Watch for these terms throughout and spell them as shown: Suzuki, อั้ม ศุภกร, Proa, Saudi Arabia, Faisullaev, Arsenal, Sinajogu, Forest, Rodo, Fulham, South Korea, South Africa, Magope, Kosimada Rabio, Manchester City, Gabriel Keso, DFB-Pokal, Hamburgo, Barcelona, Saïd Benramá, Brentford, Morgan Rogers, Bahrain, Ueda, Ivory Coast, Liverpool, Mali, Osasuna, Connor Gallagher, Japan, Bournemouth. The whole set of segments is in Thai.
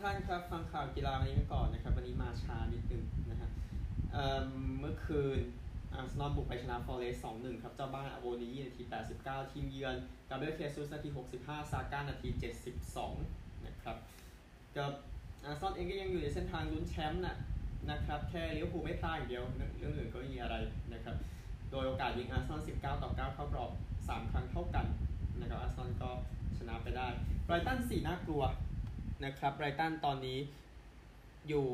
ท่านครับฟังข่าวกีฬาวันนี้กันก่อนนะครับวันนี้มาช้านิดนึงนะฮะเมื่อคืนอาร์เซนอลบุกไปชนะฟอเรสต์ 2-1 ครับเจ้าบ้านอโวนีนาที 89ทีมเยือนกาเบรียลเคซุสนาที 65ซาก้านาที 72นะครับกับอาร์เซนอลเองก็ยังอยู่ในเส้นทางลุ้นแชมป์นะครับแค่ลิเวอร์พูลไม่พลาดอย่างเดียวเรื่องอื่นก็ไม่มีอะไรนะครับโดยโอกาสยิงอาร์เซนอล19 ต่อ 9เข้ากรอบ3ครั้งเท่ากันนะครับอาร์เซนอลก็ชนะไปได้ไบรตัน4น่ากลัวนะครับไบรตันตอนนี้อยู่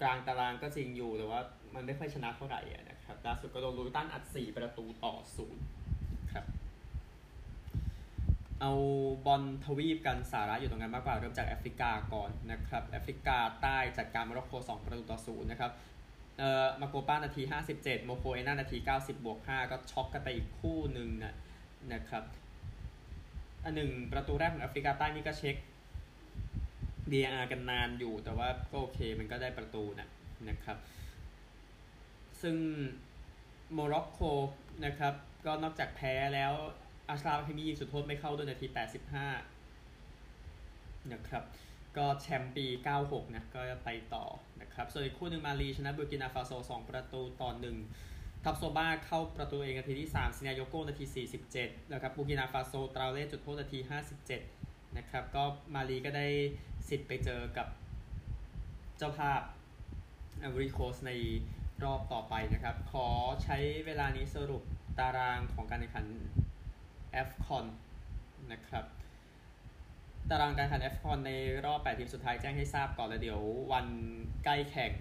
กลางตารางก็จริงอยู่แต่ว่ามันไม่ค่อยชนะเท่าไหร่นะครับล่าสุดก็โดนลูตันอัด4 ประตูต่อ 0ครับเอาบอลทวีปกันสาระอยู่ตรงนั้นมากกว่าเริ่มจากแอฟริกาก่อนนะครับแอฟริกาใต้จัดการโมร็อกโก2 ประตูต่อ 0นะครับมาโกป้านาที57โมโคเอน่านาที90+5ก็ช็อกกันไปอีกคู่หนึ่งนะครับอันหนึ่งประตูแรกของแอฟริกาใต้นี่ก็เช็ค VAR กันนานอยู่แต่ว่าก็โอเคมันก็ได้ประตูนะครับซึ่งโมร็อกโกนะครับก็นอกจากแพ้แล้วอาชราฟ เคมียิงสุดโทษไม่เข้าด้วยนาที85นะครับก็แชมป์ปี96นะก็ไปต่อนะครับส่วนอีกคู่หนึ่งมาลีชนะบูกินาฟาโซ2 ประตูต่อ 1ทับโซบ้าเข้าประตูเองนาทีที่3ซินาโยโกนาที47นะครับบูกินาฟาโซตราเล่จุดโทษนาที57นะครับก็มาลีก็ได้สิทธิ์ไปเจอกับเจ้าภาพ Ivory Coast ในรอบต่อไปนะครับขอใช้เวลานี้สรุปตารางของการแข่งขันAFCON นะครับตารางการแข่ง AFCON ในรอบ8ทีมสุดท้ายแจ้งให้ทราบก่อนแล้วเดี๋ยววันใกล้แข่ง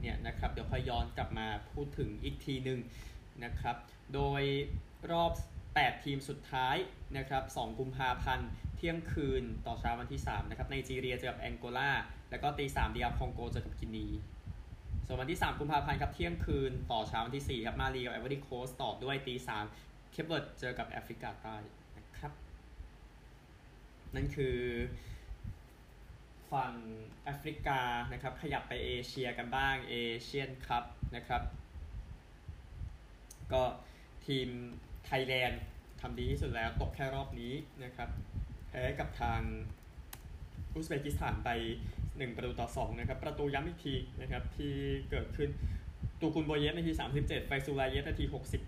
เนี่ยนะครับเดี๋ยวค่อยย้อนกลับมาพูดถึงอีกทีหนึ่งนะครับโดยรอบ8ทีมสุดท้ายนะครับ2 กุมภาพันธ์เที่ยงคืนต่อเช้าวันที่3นะครับไนจีเรียเจอกับแองโกลาแล้วก็ตี 3 DR คองโกเจอกับกินีส่วนวันที่3 กุมภาพันธ์ครับเที่ยงคืนต่อเช้าวันที่4ครับมาลีกับ Ivory Coast ต่อด้วยตี 3เคปเบิร์ดเจอกับแอฟริกาใต้นะครับนั่นคือฝั่งแอฟริกานะครับขยับไปเอเชียกันบ้างเอเชียนคัพนะครับก็ทีมไทยแลนด์ทำดีที่สุดแล้วตกแค่รอบนี้นะครับแพ้กับทางอุซเบกิสถานไป1 ประตูต่อ 2นะครับประตูย้ำอีกทีนะครับที่เกิดขึ้นตูกุนโบเยฟนาที37ไฟซูลาเยฟนาที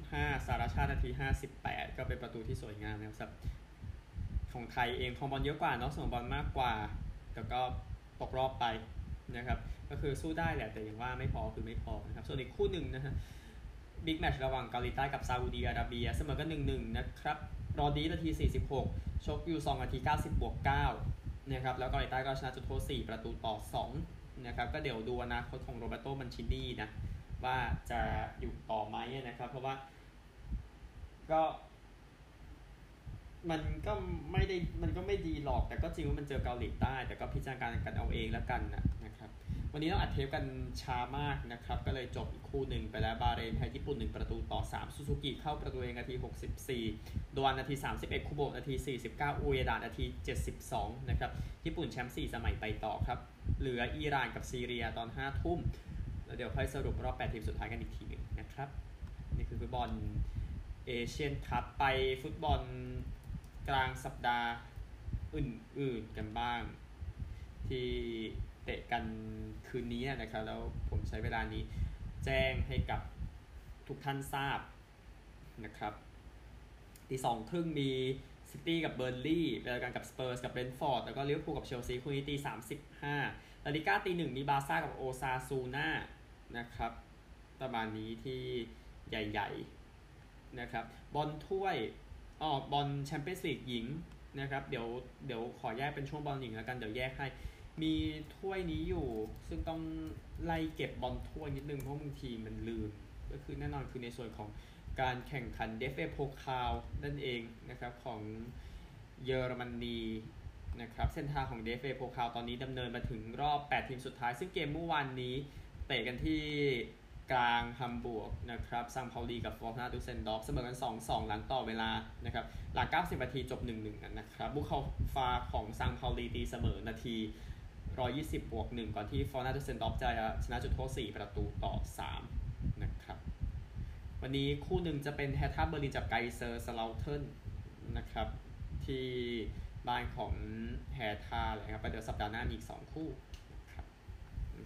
65สารชาตินาที58ก็เป็นประตูที่สวยงามนะครับของไทยเองครองบอลเยอะกว่าเนาะส่งบอลมากกว่าแต่ก็ตกรอบไปนะครับก็คือสู้ได้แหละแต่อย่างว่าไม่พอคือไม่พอนะครับส่วนอีกคู่หนึ่งนะฮะบิ๊กแมตช์ระหว่างเกาหลีใต้กับซาอุดีอาระเบียเสมอกัน 1-1 นะครับรอดีนาที46ชกอยู่2นาที90+9นะครับแล้วเกาหลีใต้ก็ชนะจุดโทษ4 ประตูต่อ 2นะครับก็เดี๋ยวดูอนาคตของโรเบโตมันชินี่นะว่าจะอยู่ต่อไหมนะครับเพราะว่าก็มันก็ไม่ได้มันก็ไม่ดีหรอกแต่ก็จริงว่ามันเจอเกาหลีใต้แต่ก็พิจารณากันเอาเองแล้วกันนะครับวันนี้ต้องอัดเทปกันช้ามากนะครับก็เลยจบอีกคู่หนึ่งไปแล้วบาเรนแพ้ญี่ปุ่น1 ประตูต่อ 3ซูซูกิเข้าประตูเองนาที64โดนนาที31คุโบะนาที49อุเอดะนาที72นะครับญี่ปุ่นแชมป์4สมัยไปต่อครับเหลืออิหร่านกับซีเรียตอน 5 ทุ่มเดี๋ยวค่อยสรุปรอบ8ทีมสุดท้ายกันอีกทีหนึ่งนะครับนี่คือฟุตบอลเอเชียนคัพไปฟุตบอลกลางสัปดาห์อื่นๆกันบ้างที่เตะกันคืนนี้นะครับแล้วผมใช้เวลานี้แจ้งให้กับทุกท่านทราบนะครับตี 2:30 มีซิตี้กับเบิร์นลี่เจอกันกับสเปอร์สกับเบรนท์ฟอร์ดแล้วก็ลิเวอร์พูลกับเชลซีคู่นี้ตี 3:15 ลาลิก้าตี 1:00 มีบาร์ซ่ากับโอซาซูน่านะครับประมาณนี้ที่ใหญ่ๆนะครับบอลถ้วยบอลแชมเปี้ยนส์ลีกหญิงนะครับเดี๋ยวขอแยกเป็นช่วงบอลหญิงแล้วกันเดี๋ยวแยกให้มีถ้วยนี้อยู่ซึ่งต้องไล่เก็บบอลถ้วยนิดนึงเพราะบางทีมันลืมก็คือแน่นอนคือในส่วนของการแข่งขันเดฟเอโพคาลนั่นเองนะครับของเยอรมนีนะครับเส้นทางของเดฟเอโพคาลตอนนี้ดำเนินมาถึงรอบ8ทีมสุดท้ายซึ่งเกมเมื่อวานนี้เตะกันที่กลางฮัมบูร์กนะครับซังพาวลีกับฟอร์นาดูเซนดอฟเสมอกัน 2-2 หลังต่อเวลานะครับหลัง90นาทีจบ 1-1 นะครับบุคคลฟาของซังพาวลีตีเสมอนาที120+1ก่อนที่ฟอร์นาดูเซนดอฟจะชนะจุดโทษ4 ประตูต่อ 3นะครับวันนี้คู่หนึ่งจะเป็นแฮตทาเบอร์ลินจับไกเซอร์สลาวเทิร์นนะครับที่บ้านของแฮตทาเลยครับเดี๋ยวสัปดาห์หน้ามีอีก2 คู่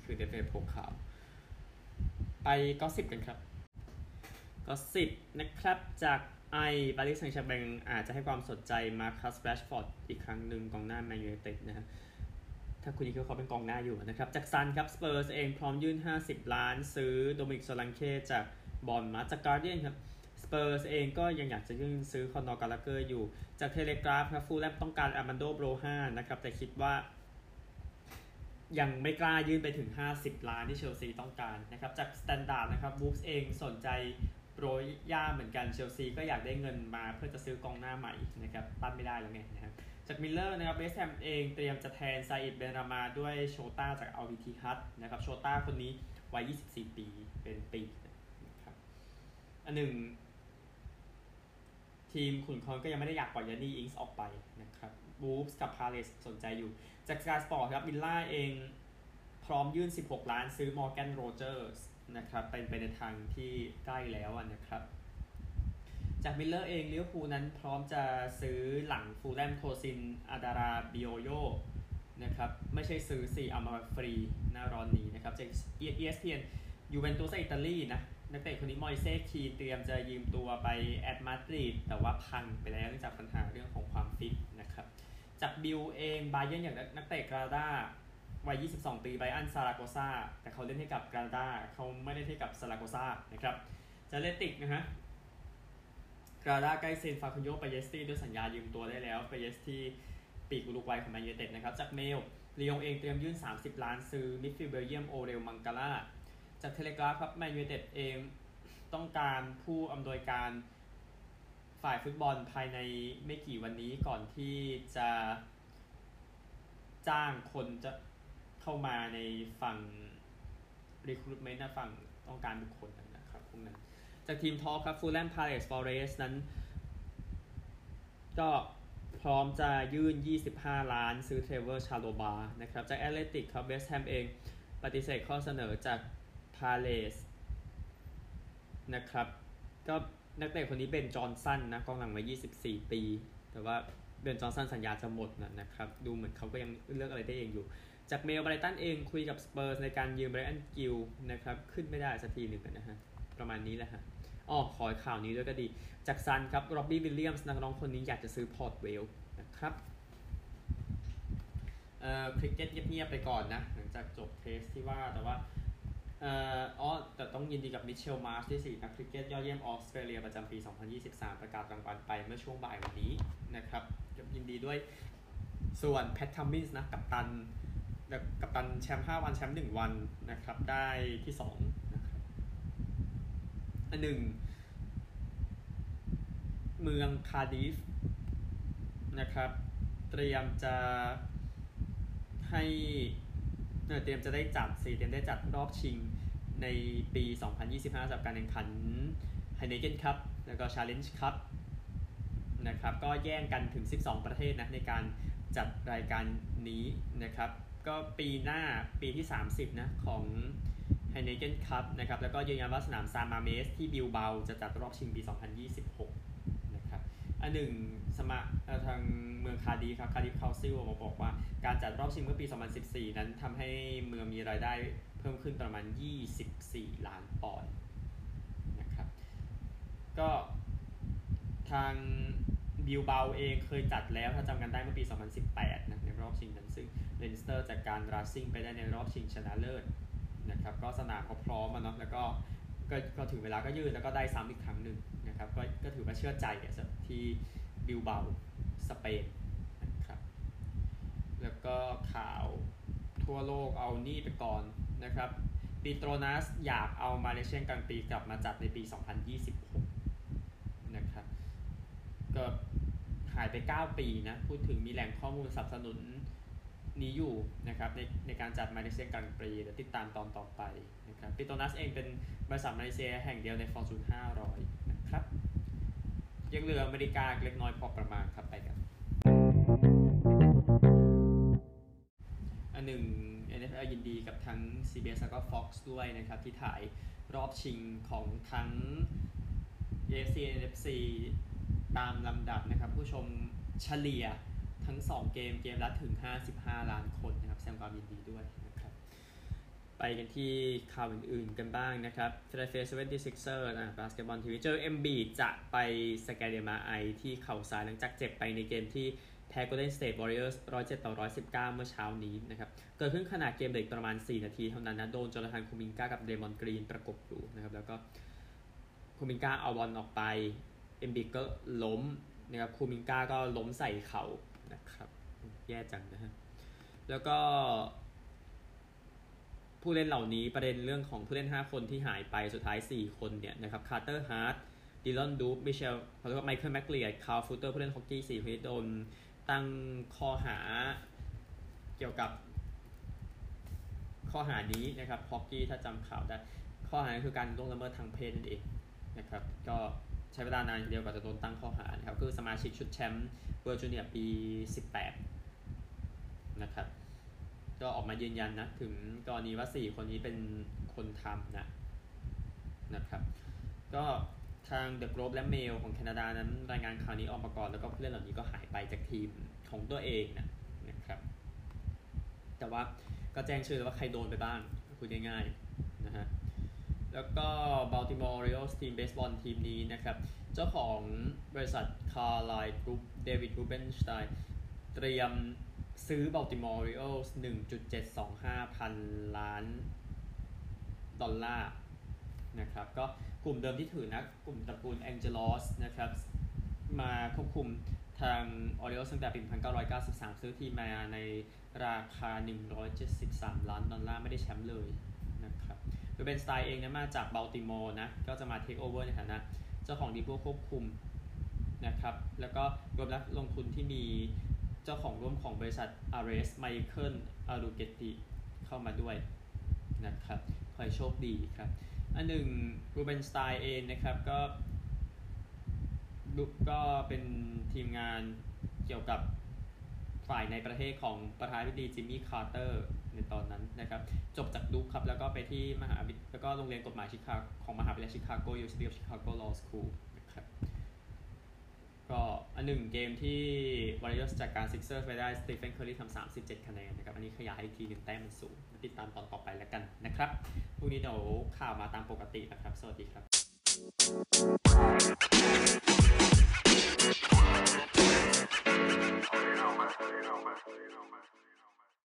คือเดฟเฟโพขาวไปก็10กันครับก็10นะครับจากไอบาริสแซงชาแบงอาจจะให้ความสนใจมาคัสแบชฟอร์ดอีกครั้งหนึ่งกองหน้าแมนยูไนเต็ดนะฮะถ้าคุณคิดว่าเขาเป็นกองหน้าอยู่นะครับจากซันครับสเปอร์สเองพร้อมยื่น50 ล้านซื้อโดมินิกโซลังเคจากบอลมาจากการ์เดียนครับสเปอร์สเองก็ยังอยากจะยื่นซื้อคอนนอร์กาลาเกอร์อยู่จากเทเลกราฟครับฟูลแลมต้องการอาร์มันโดโบรฮานะครับแต่คิดว่ายังไม่กล้ายื่นไปถึง50 ล้านที่เชลซีต้องการนะครับจากสแตนดาร์ดนะครับวูฟส์เองสนใจโปรย่าเหมือนกันเชลซีก็อยากได้เงินมาเพื่อจะซื้อกองหน้าใหม่นะครับปั้นไม่ได้แล้วไงนะครับจากมิลเลอร์นะครับเวสต์แฮมเองเตรียมจะแทนซาอิดเบนรามาด้วยโชต้าจากอัลวิทิฮัตนะครับโชต้าคนนี้วัย24 ปีเป็นปีนะครับอันหนึ่งทีมขุนคอนก็ยังไม่ได้อยากปล่อยยานี่อิงส์ออกไปนะครับบูฟส์กับพาเลสสนใจอยู่จากสกายสปอร์ตครับวิลล่าเองพร้อมยื่น16 ล้านซื้อมอร์แกนโรเจอร์สนะครับเป็นไปในทางที่ใกล้แล้วนะครับจากมิลเลอร์เองลิเวอร์พูลนั้นพร้อมจะซื้อหลังฟูลแลมโคซินอาดาราบิโอโยนะครับไม่ใช่ซื้อ4เอามาฟรีหน้ารอนนี้นะครับจาก ESPN ยูเวนตุสอิตาลีนะนักเตะคนนี้มอยเซ่คีเตรียมจะยืมตัวไปแอตมาดริดแต่ว่าพังไปแล้วเนื่องจากปัญหาเรื่องของความฟิตนะครับจากบิลเองบาเยิร์นอย่างนักเตะกราดาวัย22 ปีไบอันซาราโกซาแต่เขาเล่นให้กับกราดาเขาไม่ได้ให้กับซาราโกซานะครับจากเลติกนะฮะกราดาใกล้เซ็นฟาคุนโยปาเยสตี้ด้วยสัญญายืมตัวได้แล้วปาเยสตี้ปีกอุรุกวัยของแมนยูไนเต็ดนะครับจากเมลลียงเองเตรียมยื่น30 ล้านซื้อมิดฟิลด์เบลเยียมโอเรลมังกาล่าจากเทเลกราฟครับแมนยูไนเต็ดเองต้องการผู้อำนวยการฝ่ายฟุตบอลภายในไม่กี่วันนี้ก่อนที่จะจ้างคนจะเข้ามาในฝั่ง recruitment นะฝั่งต้องการบุคคลนะครับพวกนั้นจากทีมทอล์คครับฟูลแลมพาเลสฟอเรสนั้นก็พร้อมจะยื่น25 ล้านซื้อเทรเวอร์ชาโลบานะครับจากแอตเลติกครับเวสต์แฮมเองปฏิเสธข้อเสนอจากพาเลสนะครับก็นักเตะคนนี้เป็นจอห์นสันนะกองหลังวัย24 ปีแต่ว่าเบนจอห์นสันสัญญาจะหมดนะครับดูเหมือนเขาก็ยังเลือกอะไรได้เองอยู่จากเมลไบรตันเองคุยกับสเปอร์สในการยืมไบรอันกิลนะครับขึ้นไม่ได้สักทีหนึ่งนะฮะประมาณนี้แหละฮะอ๋อขอข่าวนี้ด้วยก็ดีจากซันครับร็อบบี้วิลเลียมส์นักร้องคนนี้อยากจะซื้อพอร์ตเวลนะครับคริกเก็ตเงียบๆไปก่อนนะหลังจากจบเทสที่ว่าแต่ว่าอ๋อแต่ต้องยินดีกับมิเชลมาร์ชที่4นักคริกเก็ตยอดเยี่ยมออสเตรเลียประจำปี2023ประกาศรางวัลไปเมื่อช่วงบ่ายวันนี้นะครับยินดีด้วยส่วนแพทคัมมินส์นะกัปตันแชมป์5วันแชมป์1วันนะครับได้ที่2นะครับอันหนึ่งเมืองคาร์ดิฟนะครับเตรียมจะได้จัดรอบชิงในปี2025จากการแข่งขันไฮเนเกนคัพแล้วก็ชาเลนจ์คัพนะครับก็แย่งกันถึง12ประเทศนะในการจัดรายการนี้นะครับก็ปีหน้าปีที่30นะของ Heineken Cup นะครับแล้วก็ยืนยันว่าสนามซานมาเมสที่บิลเบาจะจัดรอบชิงปี2026นะครับอันหนึ่งทางเมืองคาร์ดีฟครับคาร์ดีฟคาซิลบอกว่าการจัดรอบชิงเมื่อปี2014นั้นทำให้เมืองมีรายได้เพิ่มขึ้นประมาณ24 ล้านปอนด์นะครับก็ทางบิลเบาเองเคยจัดแล้วถ้าจำกันได้เมื่อปี2018นะในรอบชิงนั้นซึ่งเลนสเตอร์จากการราซิ่งไปได้ในรอบชิงชนะเลิศนะครับก็สนามก็พร้อมเนาะแล้วก็ถึงเวลาก็ยืดแล้วก็ได้ซ้ำอีกครั้งหนึ่งนะครับก็ถือว่าเชื่อใจที่บิลเบาสเปนนะครับแล้วก็ข่าวทั่วโลกเอานี่ไปก่อนนะครับปิโตรนัสอยากเอามาเลเซียกลางปีกลับมาจัดในปี2026นะครับก็หายไป9 ปีนะพูดถึงมีแหล่งข้อมูลสนับสนุนนี้อยู่นะครับในการจัดมาเลเซียกลางปีและติดตามตอนต่อไปนะครับปิโตนัสเองเป็นบริษัทมาเลเซียแห่งเดียวในฟอร์จูน500นะครับยังเหลืออเมริกาเล็กน้อยพอประมาณครับไปกันอันหนึ่ง NFL ยินดีกับทั้ง CBS แล้วก็ Fox ด้วยนะครับที่ถ่ายรอบชิงของทั้ง AFC NFCตามลำดับนะครับผู้ชมเฉลี่ยทั้ง2เกมละถึง55 ล้านคนนะครับแสดงความยินดีด้วยนะครับ ไปกันที่ข่าวอื่นๆกันบ้างนะครับ Philadelphia 76ers บาสเกตบอลทีวีเจอเอ็มบีจะไปสแกนดิเนมาไอที่เข่าซ้ายหลังจากเจ็บไปในเกมที่แพ้ Golden State Warriors 107-119เมื่อเช้านี้นะครับเกิดขึ้นขณะเกมเหลืออีกประมาณ4นาทีเท่านั้นนะโดนจอนาธานคูมินก้ากับเดมอนกรีนประกบอยู่นะครับแล้วก็คูมินก้าเอาบอลออกไปเอ็มบีก็ล้มนะครับคูมินก้าก็ล้มใส่เข่านะครับแย่จังนะฮะแล้วก็ผู้เล่นเหล่านี้ประเด็นเรื่องของผู้เล่น5คนที่หายไปสุดท้าย4คนเนี่ยนะครับคาร์เตอร์ฮาร์ทดิลอนดูฟมิเชลเขาเรียกว่าไมเคิลแมคเลียดคาร์ลฟูเตอร์ผู้เล่นฮอกกี้4คนที่โดนตั้งข้อหาเกี่ยวกับข้อหานี้นะครับฮอกกี้ถ้าจำข่าวได้ข้อหาคือการล่วงละเมิดทางเพศนั่นเองนะครับก็ใช้เวลานานเดียวกว่าจะโดนตั้งข้อหานะครับคือสมาชิกชุดแชมป์เวิลด์จูเนียร์ปี18นะครับก็ออกมายืนยันนะถึงกรณีว่า4คนนี้เป็นคนทำนะครับก็ทาง The Globe และ Mail ของแคนาดานั้นรายงานข่าวนี้ออกมาก่อนแล้วก็ผู้เล่นเหล่านี้ก็หายไปจากทีมของตัวเองนะครับแต่ว่าก็แจ้งชื่อแล้วว่าใครโดนไปบ้างคุยง่ายๆนะฮะแล้วก็ Baltimore Orioles ทีมเบสบอลทีมนี้นะครับเจ้าของบริษัท Carlyle Group David Rubenstein เตรียมซื้อ Baltimore Orioles $1.725 billionนะครับก็กลุ่มเดิมที่ถือนะกลุ่มตระกูลแองเจลอสนะครับมาควบคุมทาง Orioles ตั้งแต่ปี 1993 ซื้อทีมมาในราคา$173 millionไม่ได้แชมป์เลยนะครับโดยเป็นสไตล์เองนะมาจากเบลติมอร์นะก็จะมาเทคโอเวอร์ในฐานะเจ้าของดีพวกควบคุมนะครับแล้วก็รวมแล้วลงทุนที่มีเจ้าของร่วมของบริษัท Ares Michael Arugetti เข้ามาด้วยนะครับขอให้โชคดีครับอันหนึ่งรูเบนสไตน์เองนะครับก็เป็นทีมงานเกี่ยวกับฝ่ายในประเทศของประธานาธิบดีจิมมี่คาร์เตอร์ในตอนนั้นนะครับจบจากดูคครับแล้วก็ไปที่มหาวิทยาลัยแล้วก็โรงเรียนกฎหมายชิคาโกของมหาวิทยาลัยชิคาโก University of Chicago Law School นะครับก็อันหนึ่งเกมที่ Warriors จากการ Sixers ไปได้สตีเฟนเคอร์รี่ทำ37คะแนนนะครับอันนี้ขยายอีกทีหนึ่งแต้มมันสูงติดตามตอนต่อไปแล้วกันนะครับพรุ่งนี้เดี๋ยวข่าวมาตามปกตินะครับสวัสดีครับ